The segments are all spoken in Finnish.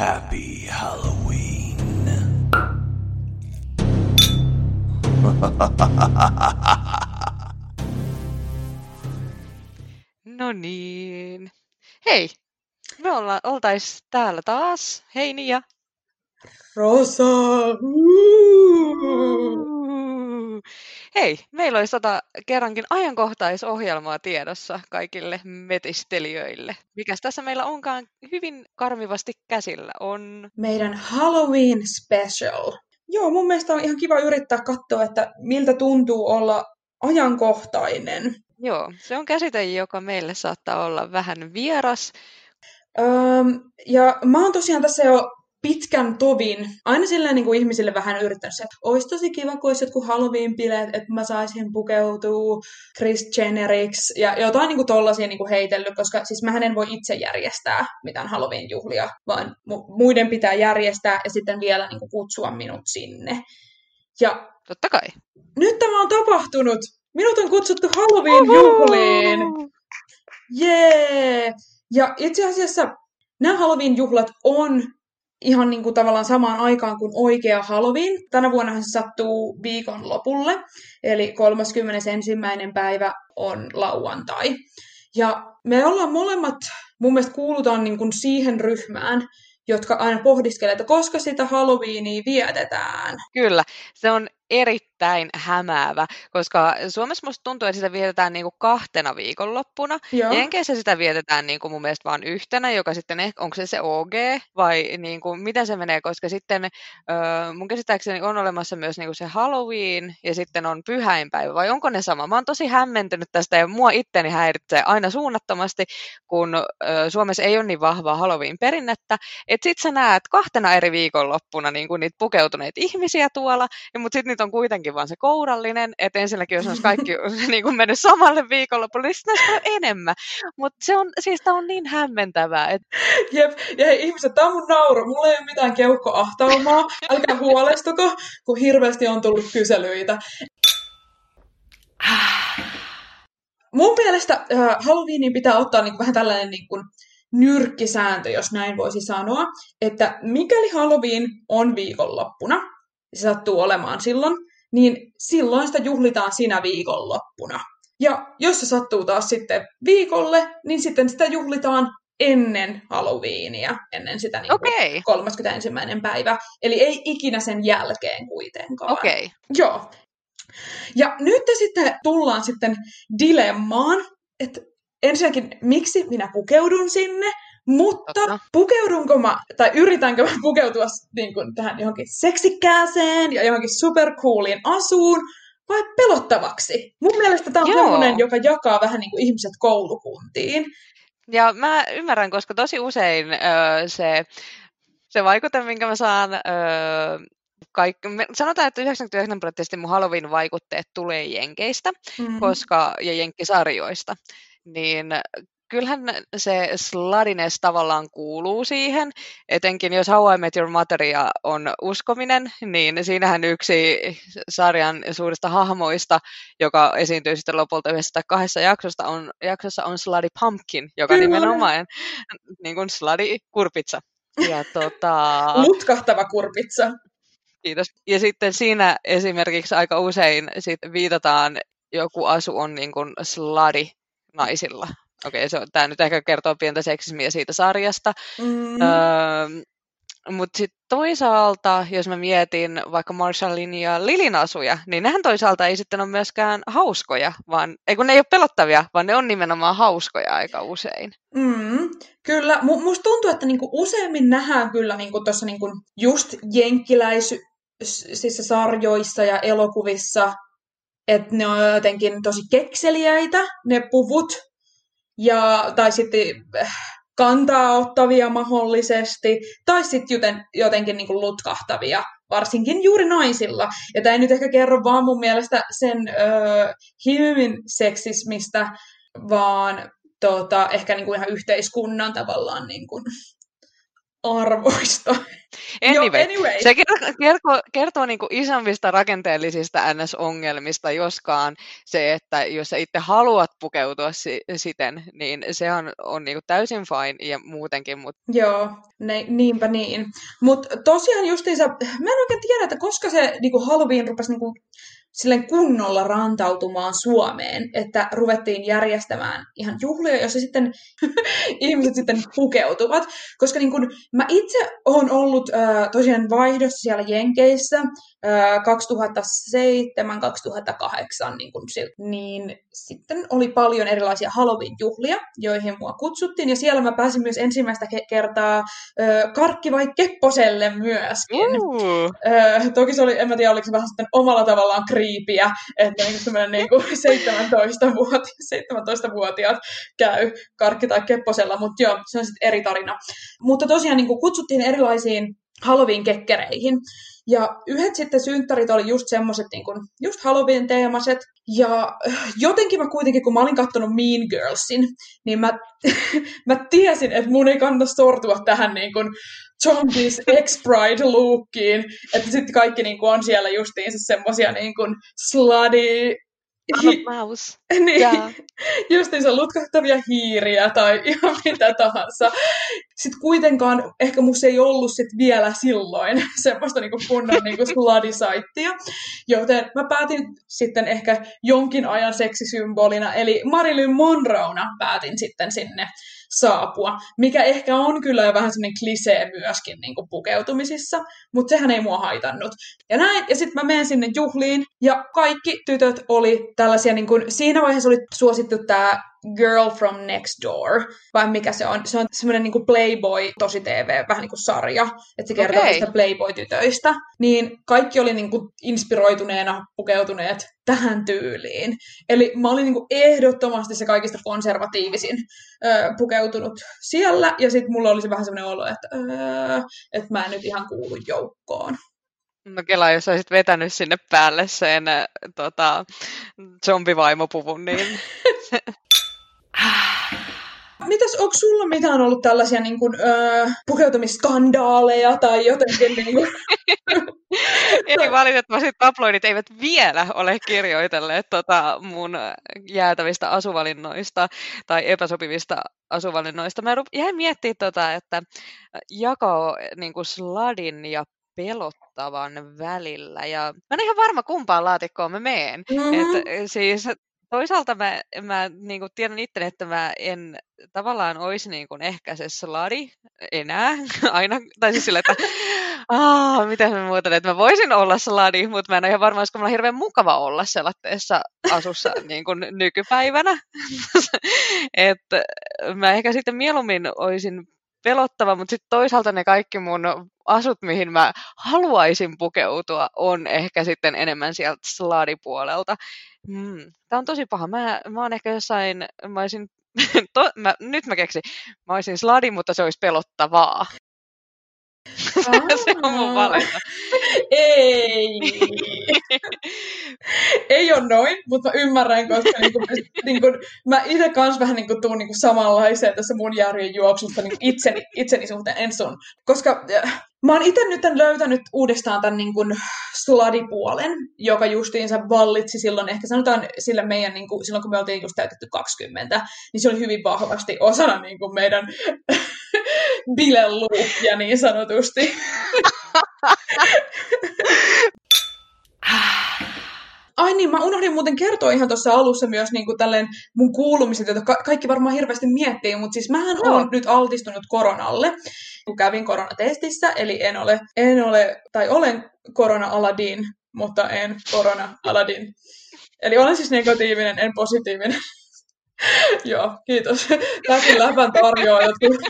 Happy Halloween. No niin. Hei, me oltais täällä taas. Hei Nia. Rosa. Hei, meillä olisi kerrankin ajankohtaisohjelmaa tiedossa kaikille metistelijöille. Mikäs tässä meillä onkaan hyvin karmivasti käsillä on? Meidän Halloween special. Joo, mun mielestä on ihan kiva yrittää katsoa, että miltä tuntuu olla ajankohtainen. Joo, se on käsite, joka meille saattaa olla vähän vieras. Ja mä oon tosiaan tässä jo pitkän tovin. Aina silleen niin kuin ihmisille vähän yrittänyt se, että olisi tosi kiva, kun olisi jotkut Halloween-bileet, että mä saisin pukeutua Kris Jenneriksi ja jotain niin kuin tollaisia niin kuin heitellyt, koska siis mähän en voi itse järjestää mitään Halloween-juhlia, vaan muiden pitää järjestää ja sitten vielä niin kuin kutsua minut sinne. Ja totta kai. Nyt tämä on tapahtunut. Minut on kutsuttu Halloween-juhliin. Jee! Ja itse asiassa nämä Halloween-juhlat on ihan niin kuin tavallaan samaan aikaan kuin oikea Halloween. Tänä vuonna se sattuu viikon lopulle, eli 31. päivä on lauantai. Ja me ollaan molemmat, mun mielestä kuulutaan niin kuin siihen ryhmään, jotka aina pohdiskelee, että koska sitä Halloweenia vietetään. Kyllä, se on erittäin hämäävä, koska Suomessa musta tuntuu, että sitä vietetään niinku 2 viikonloppuna. Joo. Jenkeissä sitä vietetään niinku mun mielestä vaan yhtenä, joka sitten onko se OG vai niinku, mitä se menee, koska sitten mun käsittääkseni on olemassa myös niinku se Halloween ja sitten on pyhäinpäivä, vai onko ne sama? Mä oon tosi hämmentynyt tästä ja mua itteni häiritsee aina suunnattomasti, kun Suomessa ei ole niin vahvaa Halloween-perinnettä, että sit sä näet 2 eri viikonloppuna niinku niitä pukeutuneita ihmisiä tuolla, mutta sitten on kuitenkin vaan se kourallinen, että ensinnäkin jos olisi kaikki niin kuin mennyt samalle viikonlopulle, niin sitten näistä on enemmän. Mutta siis tämä on niin hämmentävää. Et... Jep, ja hei ihmiset, tämä on mun nauru. Mulla ei ole mitään keuhkoahtaumaa. Älkää huolestuko, kun hirveästi on tullut kyselyitä. Mun mielestä Halloweeniin pitää ottaa niin kuin vähän tällainen niin kuin nyrkkisääntö, jos näin voisi sanoa, että mikäli Halloween on viikonloppuna, se sattuu olemaan silloin, niin silloin sitä juhlitaan sinä viikonloppuna. Ja jos se sattuu taas sitten viikolle, niin sitten sitä juhlitaan ennen Halloweenia, ennen sitä niin okay. 31. päivä. Eli ei ikinä sen jälkeen kuitenkaan. Okay. Joo. Ja nyt sitten tullaan sitten dilemmaan, että ensinnäkin miksi minä pukeudun sinne, mutta pukeudunko mä, tai yritänkö mä pukeutua niin kuin tähän johonkin seksikkääseen ja johonkin supercooliin asuun, vai pelottavaksi? Mun mielestä tää on sellainen, joka jakaa vähän niin kuin ihmiset koulukuntiin. Ja mä ymmärrän, koska tosi usein se vaikutte, minkä mä saan... Sanotaan, että 99% mun Halloween-vaikutteet tulee Jenkeistä koska, ja Jenkkisarjoista, niin... Kyllähän se sladiness tavallaan kuuluu siihen, etenkin jos How I Met Your Mother on uskominen, niin siinähän yksi sarjan suurista hahmoista, joka esiintyy sitten lopulta 102 jaksossa on Slutty Pumpkin, joka nimenomaan niin kuin sladi kurpitsa. Ja mutkahtava kurpitsa. Kiitos. Ja sitten siinä esimerkiksi aika usein viitataan, joku asu on niin kuin sladi naisilla. Okei, tämä nyt ehkä kertoo pientä seksismiä siitä sarjasta. Mutta sitten toisaalta, jos mä mietin vaikka Marshallin ja Lilin asuja, niin nehän toisaalta ei sitten ole myöskään hauskoja, vaan, ei kun ne ei ole pelottavia, vaan ne on nimenomaan hauskoja aika usein. Kyllä, musta tuntuu, että niinku useimmin nähdään kyllä niinku tuossa niinku just jenkkiläisissä sarjoissa ja elokuvissa, että ne on jotenkin tosi kekseliäitä, ne puvut. Ja, tai sitten kantaa ottavia mahdollisesti, tai sitten jotenkin niin kuin lutkahtavia, varsinkin juuri naisilla. Ja tämä ei nyt ehkä kerro vaan mun mielestä sen hivin seksismistä, vaan ehkä niin kuin ihan yhteiskunnan tavallaan niin kuin arvoista. Anyway. Se kertoo niinku isommista rakenteellisista NS-ongelmista, joskaan se, että jos sä itse haluat pukeutua siten, niin se on niinku täysin fine ja muutenkin. Joo, niinpä niin. Mutta tosiaan justiinsa, mä en oikein tiedä, että koska se niinku Halloween rupesi niinku silleen kunnolla rantautumaan Suomeen, että ruvettiin järjestämään ihan juhlia, jossa sitten ihmiset sitten pukeutuvat. Koska niin kun, mä itse olen ollut tosiaan vaihdossa siellä Jenkeissä 2007-2008, niin sitten oli paljon erilaisia Halloween-juhlia, joihin mua kutsuttiin, ja siellä mä pääsin myös ensimmäistä kertaa karkki- vai kepposelle myöskin. Toki se oli, en mä tiedä, oliko se vähän sitten omalla tavallaan kriipiä, että niinku 17-vuotiaat käy karkki- tai kepposella, mutta joo, se on sitten eri tarina. Mutta tosiaan niin kutsuttiin erilaisiin Halloween-kekkereihin. Ja yhdet sitten synttärit oli just semmoiset, niin kuin, just Halloween-teemaset. Ja jotenkin mä kuitenkin, kun mä olin katsonut Mean Girlsin, niin mä tiesin, että mun ei kannata sortua tähän niin kuin zombies ex-bride-lookiin. Että sitten kaikki niin kuin on siellä justiinsa semmosia niin kuin slutty, niin, yeah. Justiinsa lutkahtavia hiiriä tai ihan mitä tahansa. Sitten kuitenkaan ehkä musta ei ollut sit vielä silloin semmoista niinku kunnon niinku sladisaittia, joten mä päätin sitten ehkä jonkin ajan seksisymbolina, eli Marilyn Monroena päätin sitten sinne saapua, mikä ehkä on kyllä jo vähän semmoinen klisee myöskin niinku pukeutumisissa, mutta sehän ei mua haitannut. Ja näin, ja sitten mä menen sinne juhliin, ja kaikki tytöt oli tällaisia, niin kuin, siinä vaiheessa oli suosittu tämä Girl from Next Door, vai mikä se on? Se on semmoinen niin kuin Playboy tosi TV, vähän niin kuin sarja, että se kertoo niistä Playboy-tytöistä. Niin kaikki oli niin kuin inspiroituneena pukeutuneet tähän tyyliin. Eli mä olin niin kuin ehdottomasti se kaikista konservatiivisin pukeutunut siellä, ja sitten mulla oli se vähän semmoinen olo, että mä en nyt ihan kuulu joukkoon. No kelaa, jos olisit vetänyt sinne päälle sen zombivaimopuvun, niin... Mitäs, onko sulla mitään ollut tällaisia niin kuin, pukeutumiskandaaleja tai jotenkin? Niin kuin... Eli valitettavasti tabloidit eivät vielä ole kirjoitelleet mun jäätävistä asuvalinnoista tai epäsopivista asuvalinnoista. Mä jäin miettimään, että jako niin kuin sladin ja pelottavan välillä. Ja... Mä en ihan varma, kumpaan laatikkoon mä meen. Siis... Toisaalta mä niin kuin tiedän itse, että mä en tavallaan olisi niin kuin ehkä se sladi enää aina, tai siis sillä, että miten mä muuten, että mä voisin olla sladi, mutta mä en ole ihan varma, olisiko mulla hirveän mukava olla selatteessa asussa niin kuin nykypäivänä. Että mä ehkä sitten mieluummin olisin pelottava, mutta sitten toisaalta ne kaikki mun asut, mihin mä haluaisin pukeutua, on ehkä sitten enemmän sieltä sladipuolelta. Tämä on tosi paha. Mä oon ehkä jossain, mä olisin sladi, mutta se olisi pelottavaa. Se on mun valinta. Ei. Ei ole noin, mutta mä ymmärrän, koska mä itse kanssa vähän tuun samanlaiseen tässä mun järjen juoksusta itseni suhteen en sun. Koska mä oon itse nyt löytänyt uudestaan tämän sladipuolen, joka justiinsa vallitsi silloin, ehkä sanotaan sillä meidän, silloin kun me oltiin just täytetty 20, niin se oli hyvin vahvasti osana meidän... bileluukia niin sanotusti. Ai niin, mä unohdin muuten kertoa ihan tuossa alussa myös niin kuin tälleen mun kuulumiset, joita kaikki varmaan hirveästi miettii, mutta siis mähän olen nyt altistunut koronalle, kun kävin koronatestissä, eli en ole tai olen korona-Aladdin, mutta en korona-Aladdin. Eli olen siis negatiivinen, en positiivinen. Joo, kiitos. Tämäkin läpän tarjoaa jotkut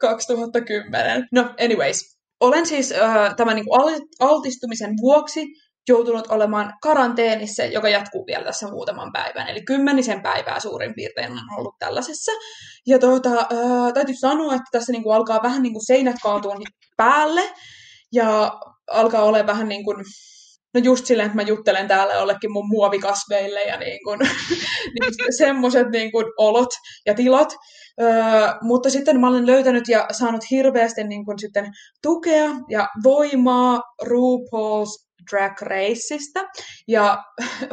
2010. No, anyways. Olen siis tämän niin kuin altistumisen vuoksi joutunut olemaan karanteenissa, joka jatkuu vielä tässä muutaman päivän. Eli 10 päivää suurin piirtein on ollut tällaisessa. Ja täytyy sanoa, että tässä niin kuin alkaa vähän niin kuin seinät kaatua päälle. Ja alkaa olla vähän niin kuin... No just silleen, että mä juttelen täällä jollekin mun muovikasveille ja semmoiset olot ja tilat. Mutta sitten mä olen löytänyt ja saanut hirveästi niin kun sitten tukea ja voimaa RuPaul's Drag Raceista. Ja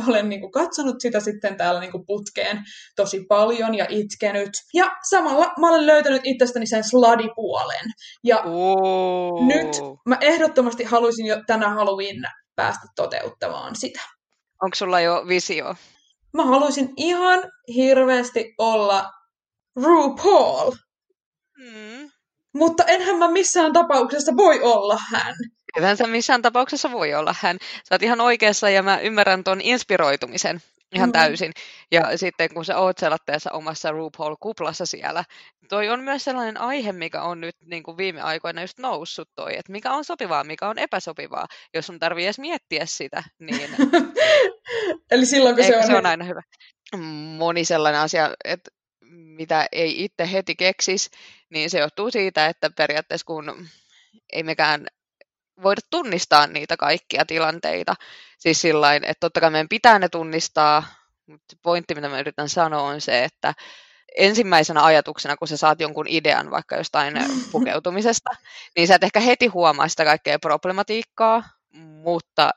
olen niin kun katsonut sitä sitten täällä niin kun putkeen tosi paljon ja itkenyt. Ja samalla mä olen löytänyt itsestäni sen sladipuolen. Ja nyt mä ehdottomasti haluaisin jo tänä Halloweenina päästä toteuttamaan sitä. Onko sulla jo visio? Mä haluaisin ihan hirveästi olla RuPaul. Mm. Mutta enhän mä missään tapauksessa voi olla hän. Eihän sä missään tapauksessa voi olla hän. Sä oot ihan oikeassa ja mä ymmärrän ton inspiroitumisen ihan täysin. Ja sitten kun sä oot selatteessa omassa RuPaul-kuplassa siellä, toi on myös sellainen aihe, mikä on nyt niin kuin viime aikoina just noussut toi, että mikä on sopivaa, mikä on epäsopivaa. Jos sun tarvii edes miettiä sitä, niin eli silloin, kun se on aina hyvä. Moni sellainen asia, että mitä ei itse heti keksisi, niin se johtuu siitä, että periaatteessa kun ei mekään voida tunnistaa niitä kaikkia tilanteita. Siis sillain, että totta kai meidän pitää ne tunnistaa, mutta pointti, mitä mä yritän sanoa, on se, että ensimmäisenä ajatuksena, kun sä saat jonkun idean vaikka jostain pukeutumisesta, niin sä et ehkä heti huomaa sitä kaikkea problematiikkaa, mutta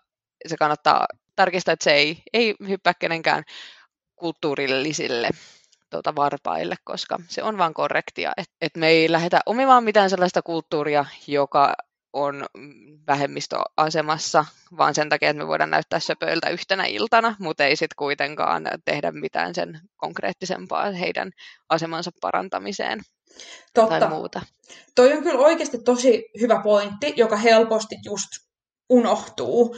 se kannattaa tarkistaa, että se ei hyppää kenenkään kulttuurillisille varpaille, koska se on vaan korrektia, että me ei lähdetä omimaan mitään sellaista kulttuuria, joka on vähemmistöasemassa, vaan sen takia, että me voidaan näyttää söpöiltä yhtenä iltana, mutta ei sitten kuitenkaan tehdä mitään sen konkreettisempaa heidän asemansa parantamiseen. Totta. Tai muuta. Toi on kyllä oikeasti tosi hyvä pointti, joka helposti just unohtuu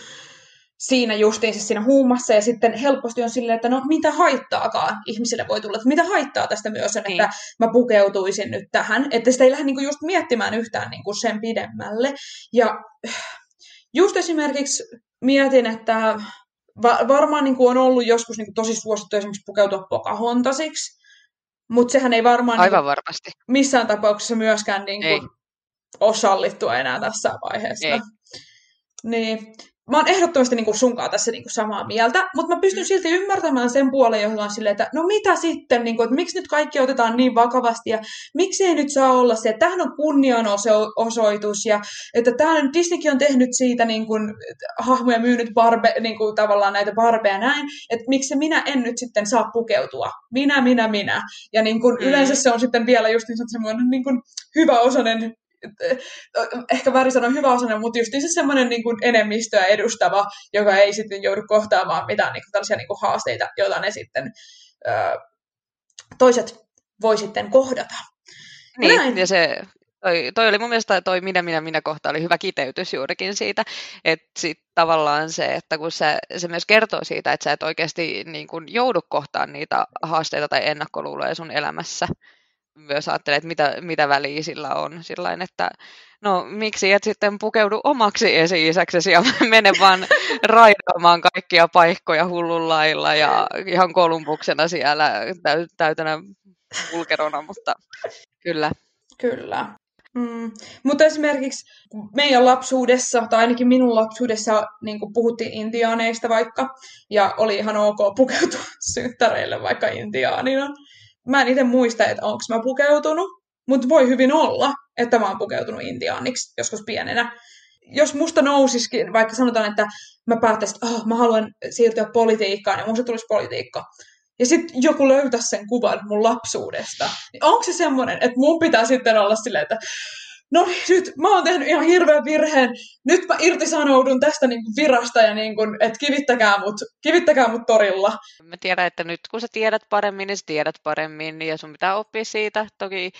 siinä justiinsa siinä huumassa, ja sitten helposti on silleen, että no mitä haittaakaan ihmisille voi tulla, että mitä haittaa tästä myös on, että mä pukeutuisin nyt tähän, että sitä ei lähde niinku just miettimään yhtään niinku sen pidemmälle. Ja just esimerkiksi mietin, että varmaan niinku on ollut joskus niinku tosi suosittu esimerkiksi pukeutua Pocahontasiksi, mutta sehän ei varmaan aivan niinku varmasti missään tapauksessa myöskään niinku ole sallittua enää tässä vaiheessa. Ei. Niin. Mä oon ehdottomasti niinku sunkaan tässä niinku samaa mieltä, mutta mä pystyn silti ymmärtämään sen puolen, jolla on silleen, että no mitä sitten, niinku, että miksi nyt kaikki otetaan niin vakavasti ja miksi ei nyt saa olla se, että tämähän on kunnianosoitus ja että täällä Disneykin on tehnyt siitä niinku, hahmoja myynyt niinku, tavallaan näitä barbeja näin, että miksi minä en nyt sitten saa pukeutua. Minä. Ja niinku, yleensä se on sitten vielä just semmoinen niinku, hyväosainen, ehkä väärin sanoa hyvä osana, mutta just se semmoinen niin kuin enemmistöä edustava, joka ei sitten joudu kohtaamaan mitään niin kuin tällaisia niin kuin haasteita, joita ne sitten toiset voi sitten kohdata. Niin, näin. Ja se, toi oli mun mielestä toi minä kohta oli hyvä kiteytys juurikin siitä, että sit tavallaan se, että kun se myös kertoo siitä, että sä et oikeasti niin kuin joudu kohtaan niitä haasteita tai ennakkoluuloja sun elämässä. Jos ajattelee, että mitä väliä sillä on. Sillain, että no miksi et sitten pukeudu omaksi esi-isäksesi ja mene vaan raidaamaan kaikkia paikkoja hullun lailla ja ihan kolumbuksena siellä täytänä pulkerona, mutta kyllä. Kyllä. Mutta esimerkiksi meidän lapsuudessa, tai ainakin minun lapsuudessa, niin kun puhuttiin intiaaneista vaikka, ja oli ihan ok pukeutua synttäreille vaikka intiaanina. Mä en itse muista, että onko mä pukeutunut, mutta voi hyvin olla, että mä oon pukeutunut intiaaniksi joskus pienenä. Jos musta nousisikin, vaikka sanotaan, että mä päättäisin, että mä haluan siirtyä politiikkaan ja musta tulisi poliitikko. Ja sitten joku löytäisi sen kuvan mun lapsuudesta. Niin onko se semmoinen, että mun pitää sitten olla silleen, että no niin, nyt mä oon tehnyt ihan hirveän virheen, nyt mä irtisanoudun tästä niin kuin virasta ja niin kuin, että kivittäkää mut torilla. Mä tiedän, että nyt kun sä tiedät paremmin, niin sä tiedät paremmin ja sun pitää oppia siitä. Toki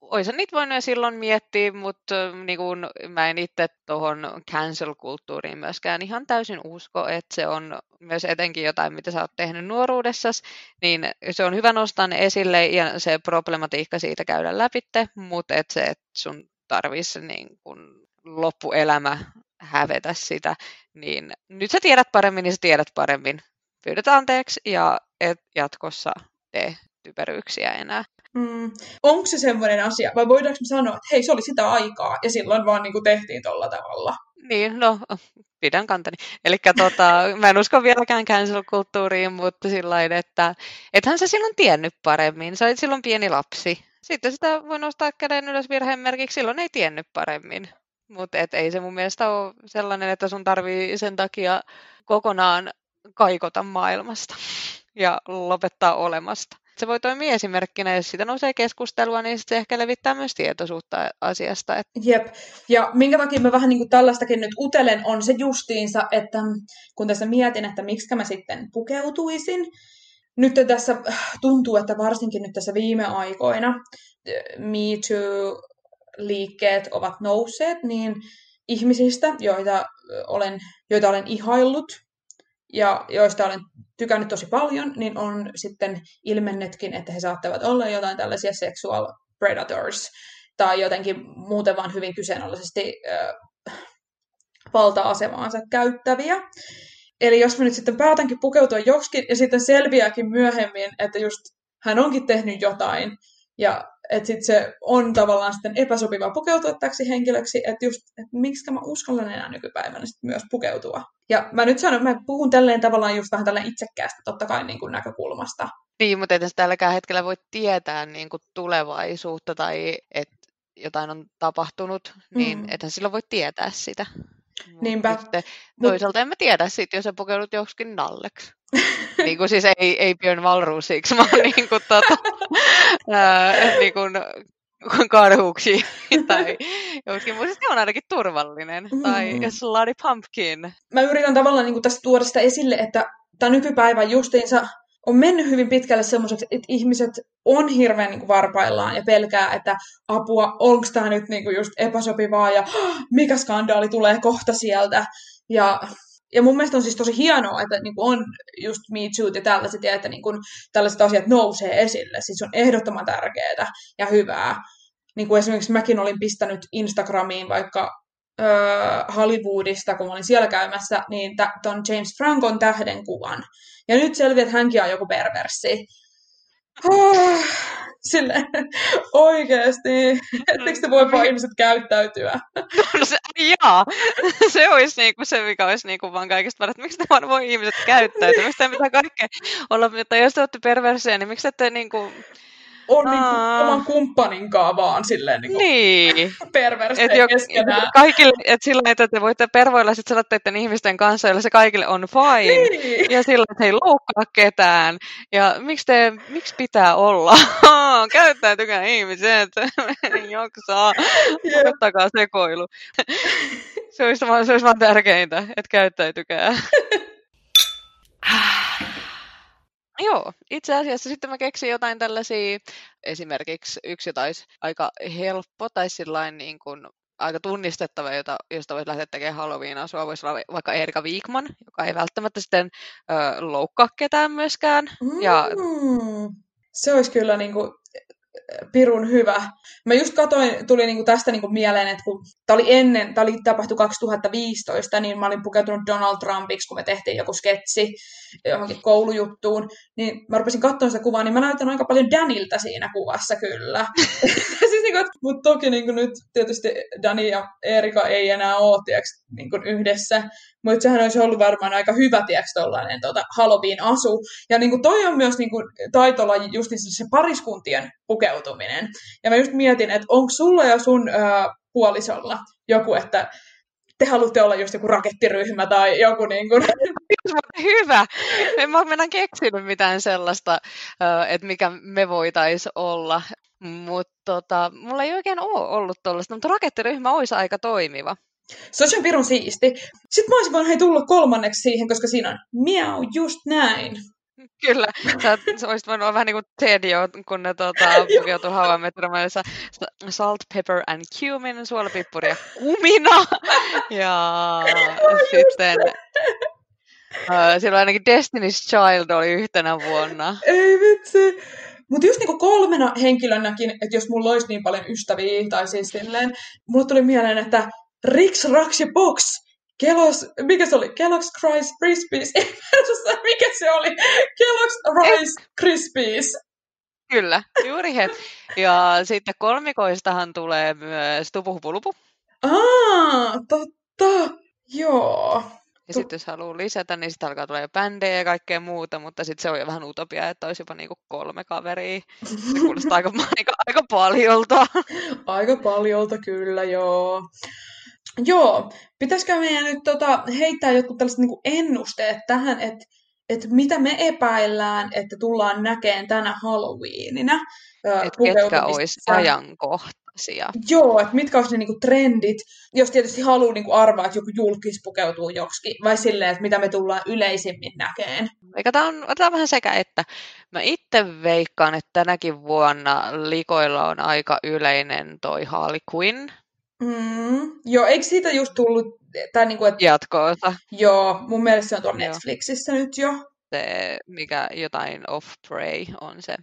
oisin niitä voinut jo silloin miettiä, mutta niin kuin, mä en itse tuohon cancel-kulttuuriin myöskään ihan täysin usko, että se on myös etenkin jotain, mitä sä oot tehnyt nuoruudessasi, niin se on hyvä nostaa ne esille ja se problematiikka siitä käydä läpitte, mutta et se, että sun tarvitsisi niin kun loppuelämä hävetä sitä, niin nyt sä tiedät paremmin, niin sä tiedät paremmin. Pyydät anteeksi ja et jatkossa tee typeryyksiä enää. Onko se semmoinen asia, vai voidaanko me sanoa, että hei, se oli sitä aikaa, ja silloin vaan niin kuin tehtiin tolla tavalla? Niin, no, pidän kantani. Elikkä mä en usko vieläkään cancel-kulttuuriin, mutta sillain, että ethän sä silloin tiennyt paremmin. Sä olit silloin pieni lapsi. Sitten sitä voi nostaa käden ylös virhemerkiksi, silloin ei tiennyt paremmin. Mutta ei se mun mielestä ole sellainen, että sun tarvii sen takia kokonaan kaikota maailmasta ja lopettaa olemasta. Se voi toimia esimerkkinä, jos siitä nousee keskustelua, niin se ehkä levittää myös tietoisuutta asiasta. Jep, ja minkä takia mä vähän niin kuin tällaistakin nyt utelen, on se justiinsa, että kun tässä mietin, että miksi mä sitten pukeutuisin. Nyt tässä tuntuu, että varsinkin nyt tässä viime aikoina Me Too-liikkeet ovat nousseet, niin ihmisistä, joita olen ihaillut ja joista olen tykännyt tosi paljon, niin on sitten ilmennytkin, että he saattavat olla jotain tällaisia sexual predators tai jotenkin muuten vaan hyvin kyseenalaisesti valta-asemaansa käyttäviä. Eli jos mä nyt sitten päätänkin pukeutua joksikin ja sitten selviääkin myöhemmin, että just hän onkin tehnyt jotain ja että sitten se on tavallaan sitten epäsopivaa pukeutua täksi henkilöksi, että just, että miksi mä uskallan enää nykypäivänä sitten myös pukeutua. Ja mä nyt sanon, mä puhun tälleen tavallaan just vähän tälleen itsekkäästä totta kai niin kuin näkökulmasta. Niin, mutta ei tässä tälläkään hetkellä voi tietää niin kuin tulevaisuutta tai että jotain on tapahtunut, niin ethän silloin voi tietää sitä. Niinpä. Toisaalta en mä tiedä sit, jos sä pukeudut joksikin nalleksi. Niin kuin siis ei Björn Wahlroosiksi, vaan niin kuin niin karhuksi tai joksikin muu. Siis ne on ainakin turvallinen. Tai Slutty Pumpkin. Mä yritän tavallaan niin kuin tässä tuoda sitä esille, että tämä nykypäivä justiinsa on mennyt hyvin pitkälle semmoiseksi, että ihmiset on hirveän niin kuin varpaillaan ja pelkää, että apua, onko tämä nyt niin kuin just epäsopivaa ja mikä skandaali tulee kohta sieltä. Ja mun mielestä on siis tosi hienoa, että niin kuin on just Me Too ja tällaiset, ja että niin kuin tällaiset asiat nousee esille. Siis se on ehdottoman tärkeää ja hyvää. Niin kuin esimerkiksi mäkin olin pistänyt Instagramiin vaikka Hollywoodista, kun olin siellä käymässä, niin ton James Francon tähdenkuvan. Ja nyt selviää, että hänkin on joku perversi. Silleen, oikeesti. Etteikö te voi ihmiset käyttäytyä? No se, jaa. Se olisi niinku se, mikä olisi niinku vaan kaikista parasta, että miksi te vaan voi ihmiset käyttäytyä? Miksi te pitää kaikkea olla? Tai jos te olette perversiä, niin miksi te niinku on niinku oman kumppaninkaan vaan silleen niinku perverseen keskenään. Kaikille, että sillä että te voitte pervoilla sit sellaisten ihmisten kanssa, joilla se kaikille on fine. Niin. Ja sillä että ei loukkaa ketään. Ja miksi pitää olla? Käyttäytykää ihmiset. En jaksaa. Ottakaa sekoilu. Se olisi vaan tärkeintä, että käyttäytykää. Joo, itse asiassa sitten mä keksin jotain tällaisia, esimerkiksi yksi jotain aika helppo tai sillain niin kuin aika tunnistettava, josta voisi lähteä tekemään Halloween-asua. Voisi olla vaikka Erika Wiegman, joka ei välttämättä sitten loukkaa ketään myöskään. Ja se olisi kyllä niin kuin pirun hyvä. Mä just katsoin, tuli niinku tästä niinku mieleen, että kun tapahtui 2015, niin mä olin pukeutunut Donald Trumpiksi, kun me tehtiin joku sketsi johonkin koulujuttuun, niin mä rupesin katsomaan sitä kuvaa, niin mä näytän aika paljon Danilta siinä kuvassa kyllä. Siis niinku, mutta toki niinku nyt tietysti Dani ja Erika ei enää ole tiiäks, niinku yhdessä, mutta sehän olisi ollut varmaan aika hyvä tiiäks, tollainen Halloween-asu. Ja niinku, toi on myös niinku, taitolaji just se pariskuntien pukeutuminen. Ja mä just mietin, että onko sulla ja sun puolisolla joku, että te haluatte olla just joku rakettiryhmä tai joku niin kuin. Hyvä. En mä mennä keksinyt mitään sellaista, että mikä me voitaisiin olla. Mutta mulla ei oikein ole ollut tollaista, mutta rakettiryhmä olisi aika toimiva. Se olisi pirun siisti. Sitten mä olisin vaan tullut kolmanneksi siihen, koska siinä on miau, just näin. Kyllä, sä olisit voinut olla vähän niin kuin Ted, kun ne pukeutui How I Met Your Motherissa salt, pepper and cumin, suolapippuri ja kumina. Ja sitten silloin ainakin Destiny's Child oli yhtenä vuonna. Ei vitsi. Mutta just niinku kolmena henkilönäkin, että jos mulla olisi niin paljon ystäviä, tai siis silleen, mulle tuli mieleen, että Riks, Raks ja Box. Mikä se oli? Kellogg's Rice Krispies. En tiedä, mikä se oli. Kellogg's Rice Krispies. Kyllä, juuri he. Ja sitten kolmikoistahan tulee myös Tupuhupulupu. Totta. Joo. Ja sitten jos haluaa lisätä, niin sitten alkaa tulla jo bändejä ja kaikkea muuta, mutta sitten se on jo vähän utopia, että olisi jopa niinku 3 kaveria. Se kuulostaa aika paljolta. Aika paljolta, kyllä, joo. Joo, pitäisikö meidän nyt heittää jotkut tällaiset niinku ennusteet tähän, että mitä me epäillään, että tullaan näkemään tänä Halloweenina. Ketkä olisi ajankohtaisia. Joo, että mitkä olisi ne niinku trendit, jos tietysti haluaa niinku arvaa, että joku julkis pukeutuu joksikin, vai silleen, että mitä me tullaan yleisimmin näkemään. Eikä tämä on vähän sekä, että mä itse veikkaan, että tänäkin vuonna likoilla on aika yleinen toi Harley Quinn. Joo, eikö siitä just tullut niinku, että jatko-osa? Joo, mun mielestä se on tuolla Netflixissä nyt jo. Se, mikä jotain Osprey on se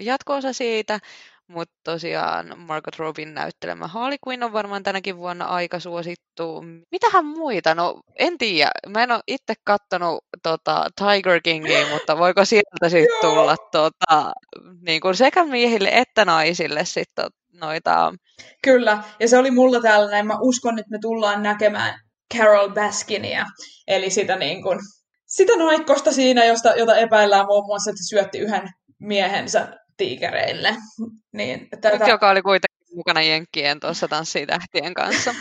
jatko-osa siitä, mutta tosiaan Margot Robin näyttelemä Harley Quinn on varmaan tänäkin vuonna aika suosittu. Mitähän muita? No en tiedä. Mä en ole itse katsonut Tiger Kingia, mutta voiko sieltä sitten tulla niin kuin sekä miehille että naisille sitten noita. Kyllä, ja se oli mulla täällä näin. Mä uskon, että me tullaan näkemään Carol Baskinia, eli sitä, niin kuin, sitä naikkosta siinä, jota epäillään muun muassa, että syötti yhden miehensä tiikereille. Niin, joka oli kuitenkin mukana jenkkien tuossa tanssitähtien kanssa.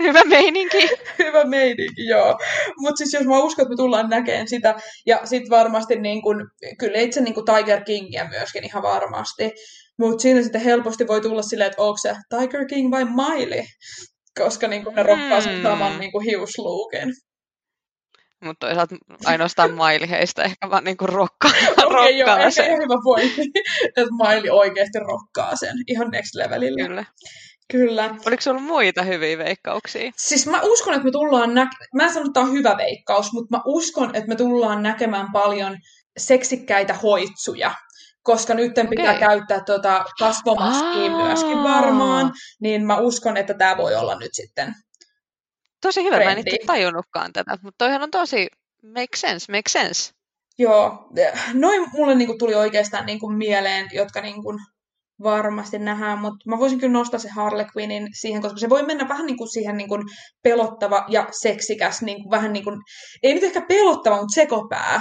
Hyvä meininki. Hyvä meininki, joo. Mutta siis jos mä uskon, että me tullaan näkemään sitä, ja sitten varmasti niin kun, kyllä itse niin kun Tiger Kingia myöskin ihan varmasti, mutta siinä sitten helposti voi tulla silleen, että onko se Tiger King vai Miley, koska niin kun ne roppaa sen saman niin kun hiusluukin. Mutta toisaalta ainoastaan Miley heistä ehkä vaan niinku rokkaa sen. Ehkä ihan hyvä pointti, että Miley oikeasti rokkaa sen ihan next levelillä. Kyllä. Oliko sulla muita hyviä veikkauksia? Siis mä uskon, että me tullaan mä en sano, että tämä on hyvä veikkaus, mutta mä uskon, että me tullaan näkemään paljon seksikkäitä hoitsuja. Koska nyt pitää käyttää kasvomaskia myöskin varmaan, niin mä uskon, että tämä voi olla nyt sitten. Tosi hyvä, mä en itse tajunnutkaan tätä, mutta toihan on tosi, make sense. Joo, noin mulle tuli oikeastaan mieleen, jotka varmasti nähdään, mutta mä voisin kyllä nostaa se Harley Quinnin siihen, koska se voi mennä vähän siihen pelottava ja seksikäs, vähän ei nyt ehkä pelottava, mutta sekopää.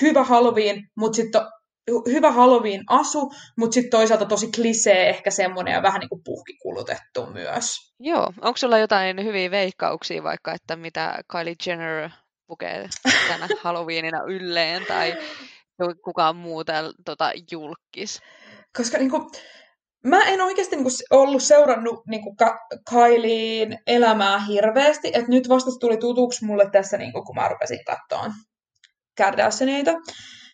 Hyvä Halloween, mutta sitten hyvä Halloween-asu, mutta sitten toisaalta tosi klisee ehkä semmoinen ja vähän niin kuin puhkikulutettu myös. Joo, onko sulla jotain hyviä veikkauksia vaikka, että mitä Kylie Jenner pukee tänä Halloweenina ylleen tai kukaan muu täällä julkkis? Koska mä en oikeasti ollut seurannut Kylien elämää hirveästi, että nyt vasta tuli tutuksi mulle tässä, kun mä rupesin katsomaan Kardashianeita.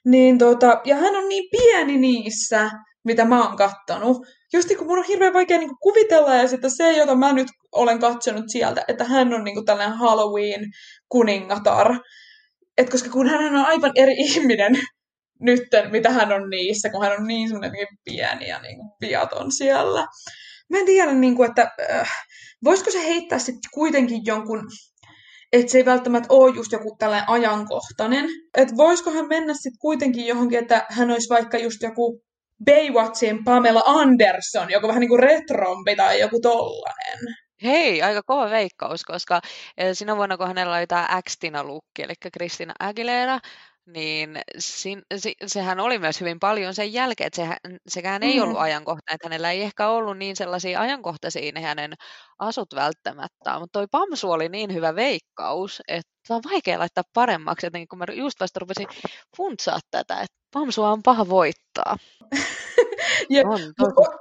Niin ja hän on niin pieni niissä, mitä mä oon kattonut. Just mun on hirveän vaikea kuvitella, ja sitten se, jota mä nyt olen katsonut sieltä, että hän on tällainen Halloween-kuningatar. Et koska kun hän on aivan eri ihminen nytten, mitä hän on niissä, kun hän on niin semmoinen pieni ja viaton siellä. Mä en tiedä, että voisiko se heittää sitten kuitenkin jonkun. Että se ei välttämättä ole just joku tällainen ajankohtainen. Että voisikohan mennä sitten kuitenkin johonkin, että hän olisi vaikka just joku Baywatchin Pamela Anderson, joku vähän niin kuin retrompi tai joku tollainen. Hei, aika kova veikkaus, koska sinä vuonna, kun hänellä oli tämä X-Tina-lukki, eli Christina Aguilera, niin sehän oli myös hyvin paljon sen jälkeen, että sekään ei ollut ajankohtainen, että hänellä ei ehkä ollut niin sellaisia ajankohtaisia ne hänen asut välttämättä, mutta toi Pamsu oli niin hyvä veikkaus, että on vaikea laittaa paremmaksi, jotenkin kun mä just vasta rupesin funtsaa tätä, että Pamsua on paha voittaa.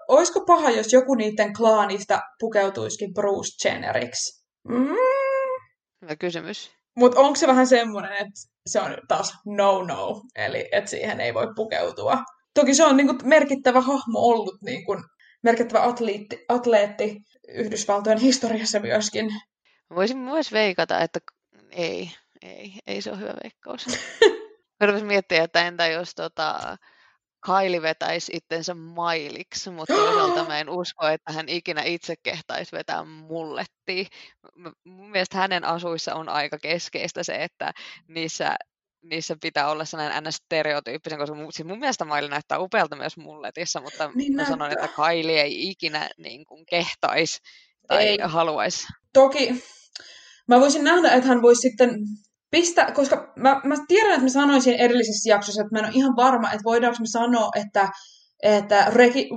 Olisiko paha, jos joku niiden klaanista pukeutuisikin Bruce Jenneriksi? Hyvä kysymys. Mutta onko se vähän semmoinen, että se on taas no-no, eli että siihen ei voi pukeutua. Toki se on merkittävä hahmo ollut, merkittävä atleetti Yhdysvaltojen historiassa myöskin. Voisin myös veikata, että ei se ole hyvä veikkaus. Mä rupesin miettimään, että entä jos Kylie vetäisi itsensä Mailiksi, mutta toisaalta mä en usko, että hän ikinä itse kehtaisi vetää mullettiin. Mun mielestä hänen asuissa on aika keskeistä se, että niissä pitää olla sellainen NS-stereotyyppisen, koska mun mielestä Maili näyttää upealta myös mulletissa, mutta niin mä sanon, että Kylie ei ikinä kehtaisi tai haluaisi. Toki Mä voisin nähdä, että hän voisi sitten pistää, koska mä tiedän, että mä sanoisin edellisessä jaksossa, että mä en ole ihan varma, että voidaanko me sanoa, että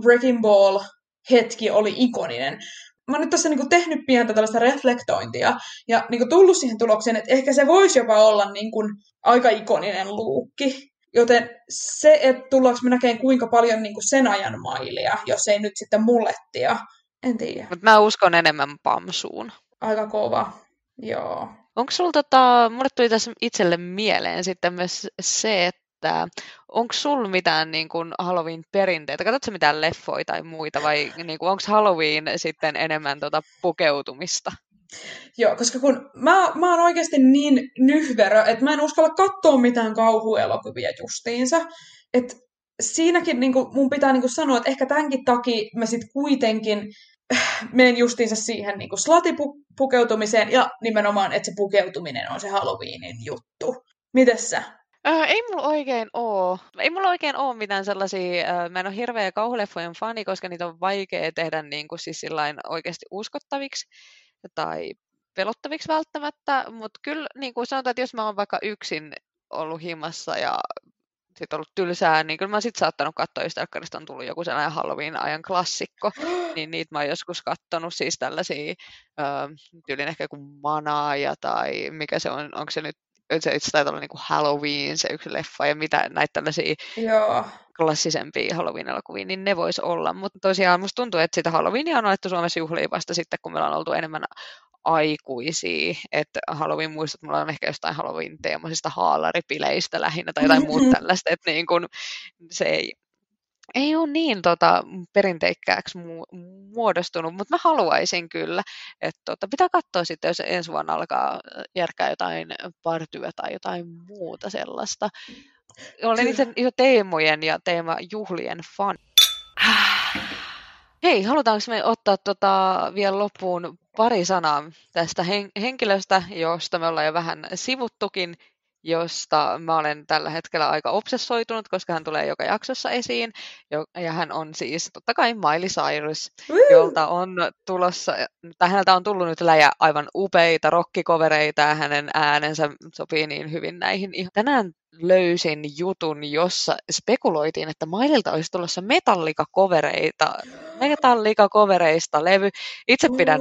Wrecking Ball-hetki oli ikoninen. Mä oon nyt tässä niinku tehnyt pientä tällaista reflektointia ja niinku tullut siihen tulokseen, että ehkä se voisi jopa olla niinku aika ikoninen luukki. Joten se, että tullaanko me näkemään kuinka paljon niinku sen ajan mailia, jos ei nyt sitten mullettia, en tiedä. Mutta mä uskon enemmän Pamsuun. Aika kova, joo. Onko sulla, mulle tuli tässä itselle mieleen sitten myös se, että onko sulla mitään niin kuin Halloween-perinteitä? Katsotko mitään leffoja tai muita vai niin kuin, onko Halloween sitten enemmän pukeutumista? Joo, koska kun mä oon oikeasti niin nyhverö, että mä en uskalla katsoa mitään kauhuelokuvia justiinsa. Et siinäkin niin kuin, mun pitää niin kuin sanoa, että ehkä tämänkin takia mä sitten kuitenkin menen justiinsa siihen niin kuin slutipukeutumiseen ja nimenomaan, että se pukeutuminen on se Halloweenin juttu. Mites sä? Ei mulla oikein oo mitään sellaisia, mä en ole hirveä kauhuleffojen fani, koska niitä on vaikea tehdä niin kuin siis sillain oikeasti uskottaviksi tai pelottaviksi välttämättä, mutta kyllä niin kuin sanotaan, että jos mä oon vaikka yksin ollut himassa ja sitten ollut tylsää, niin kyllä mä oon sitten saattanut katsoa, jos telkkarista on tullut joku sellainen Halloween-ajan klassikko, niin niitä mä oon joskus katsonut siis tällaisia, tyylin ehkä joku Manaaja tai mikä se on, onko se nyt, se itse taitaa olla niin kuin Halloween, se yksi leffa ja mitä näitä tällaisia klassisempia Halloween-elokuvia, niin ne voisi olla. Mutta tosiaan musta tuntuu, että sitä Halloweenia on alettu Suomessa juhliin vasta sitten, kun meillä on oltu enemmän aikuisia. Että Halloween-muistot, mulla on ehkä jostain Halloween-teemaisista haalaripileistä lähinnä tai jotain muuta tällaista, että niin kun se ei ole niin perinteikkääksi muodostunut, mutta mä haluaisin kyllä, että pitää katsoa sitten, jos ensi vuonna alkaa järkää jotain partyä tai jotain muuta sellaista. Olen itse iso teemojen ja teemajuhlien fan. Hei, halutaanko me ottaa vielä loppuun pari sanaa tästä henkilöstä, josta me ollaan jo vähän sivuttukin, josta mä olen tällä hetkellä aika obsessoitunut, koska hän tulee joka jaksossa esiin. Ja hän on siis totta kai Miley Cyrus, jolta on häneltä on tullut nyt läjä aivan upeita rockikovereita ja hänen äänensä sopii niin hyvin näihin. Tänään löysin jutun, jossa spekuloitiin, että Mileylta olisi tulossa Metallica-kovereista levy. Itse pidän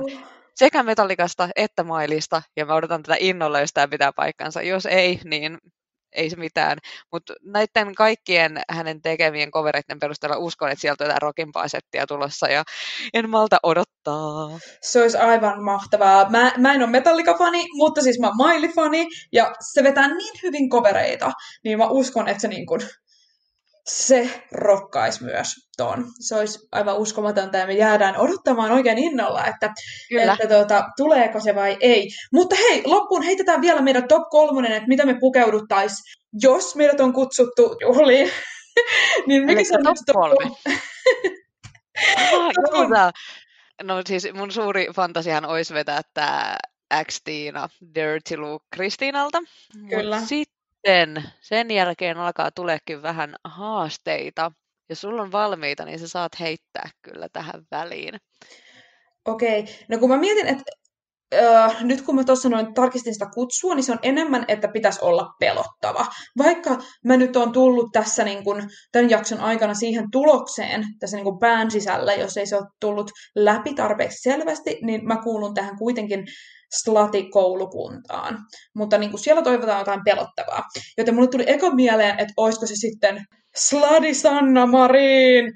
sekä Metallicasta että Mileysta, ja mä odotan tätä innolla, jos tämä pitää paikkansa. Jos ei, niin ei se mitään. Mutta näiden kaikkien hänen tekemien covereiden perusteella uskon, että sieltä on jotain rockimpaa settiä tulossa, ja en malta odottaa. Se olisi aivan mahtavaa. Mä en ole Metallica-fani, mutta siis mä oon Miley-fani, ja se vetää niin hyvin covereita, niin mä uskon, että se niin kun se rokkaisi myös tuon. Se olisi aivan uskomatonta ja me jäädään odottamaan oikein innolla, että tuleeko se vai ei. Mutta hei, loppuun heitetään vielä meidän top 3, että mitä me pukeuduttaisiin, jos meidät on kutsuttu juhliin. Niin mikä se on top 3? No siis mun suuri fantasiahan olisi vetää tämä X-Tiina Dirty Look Kristiinalta. Kyllä. Sen jälkeen alkaa tuleekin vähän haasteita. Jos sulla on valmiita, niin sä saat heittää kyllä tähän väliin. Okei. No kun mä mietin, että nyt kun mä tuossa noin tarkistin sitä kutsua, niin se on enemmän, että pitäisi olla pelottava. Vaikka mä nyt oon tullut tässä niin kun, tämän jakson aikana siihen tulokseen, tässä niin kun pään sisällä, jos ei se ole tullut läpi tarpeeksi selvästi, niin mä kuulun tähän kuitenkin slutikoulukuntaan. Mutta niin kuin siellä toivotaan jotain pelottavaa. Joten mulle tuli eka mieleen, että olisiko se sitten Sladi Sanna Marin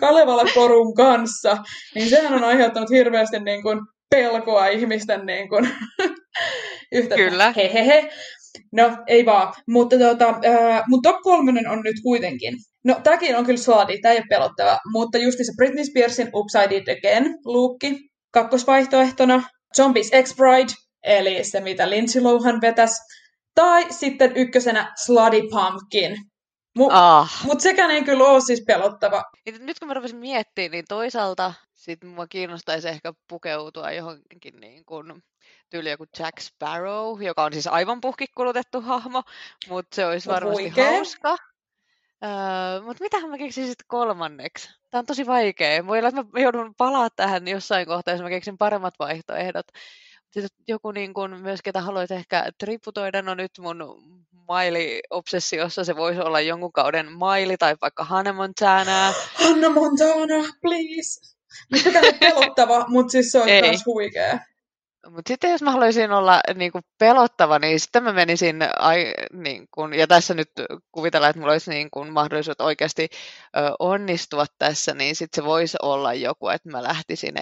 Kalevala-korun kanssa. Niin sehän on aiheuttanut hirveästi niin kuin pelkoa ihmisten niin kuin yhtä. Kyllä. Hehehe. No, ei vaan. mutta mun top 3 on nyt kuitenkin. No, tääkin on kyllä sladi. Tää ei ole pelottava. Mutta justi se Britney Spearsin Upside It Again -luukki kakkosvaihtoehtona. Zombies X-Bride, eli se mitä Lindsay Lohan vetäisi. Tai sitten ykkösenä Slutty Pumpkin. Mutta sekään ei kyllä ole siis pelottava. Nyt kun mä rupesin miettimään, niin toisaalta sit mua kiinnostaisi ehkä pukeutua johonkin niin kuin tyyli joku Jack Sparrow, joka on siis aivan puhkikulutettu hahmo, mutta se olisi varmasti hauska. Mutta mitähän mä keksin sitten 3? Tää on tosi vaikea. Voi olla, että mä joudun palaa tähän jossain kohtaa, jos mä keksin paremmat vaihtoehdot. Sitten joku niin kuin myös, ketä haluat ehkä triputoida, no nyt mun Miley-obsessiossa se voisi olla jonkun kauden Miley tai vaikka Hannah Montana. Hannah Montana, please! Mitenkään on pelottava, mutta siis se on myös huikea. Mutta sitten jos mä haluaisin olla niinku pelottava, niin sitten mä menisin, ja tässä nyt kuvitellaan, että mulla olisi niinku mahdollisuus oikeasti onnistua tässä, niin sitten se voisi olla joku, että mä lähtisin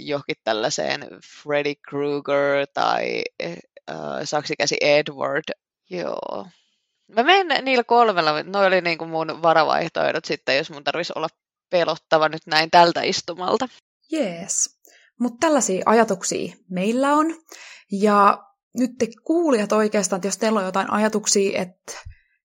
johonkin tällaiseen Freddy Krueger tai saksikäsi Edward. Joo. Mä menen niillä kolmella, ne oli niinku mun varavaihtoehdot sitten, jos mun tarvitsisi olla pelottava nyt näin tältä istumalta. Jees. Mutta tällaisia ajatuksia meillä on. Ja nyt te kuulijat oikeastaan, että jos teillä on jotain ajatuksia, että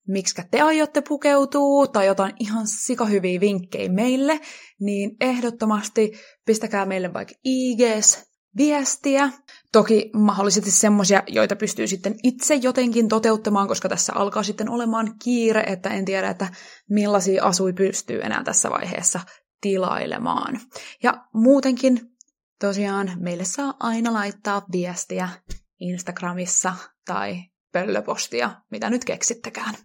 miksikä te aiotte pukeutua, tai jotain ihan sikahyviä vinkkejä meille, niin ehdottomasti pistäkää meille vaikka IGs-viestiä. Toki mahdollisesti semmoisia, joita pystyy sitten itse jotenkin toteuttamaan, koska tässä alkaa sitten olemaan kiire, että en tiedä, että millaisia asuja pystyy enää tässä vaiheessa tilailemaan. Ja muutenkin tosiaan meille saa aina laittaa viestiä Instagramissa tai pöllöpostia, mitä nyt keksittekään.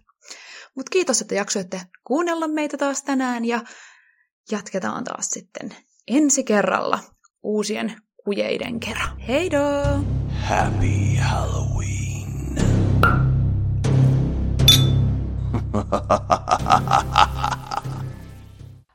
Mutta kiitos, että jaksoitte kuunnella meitä taas tänään ja jatketaan taas sitten ensi kerralla uusien kujeiden kerran. Heidoo! Happy Halloween!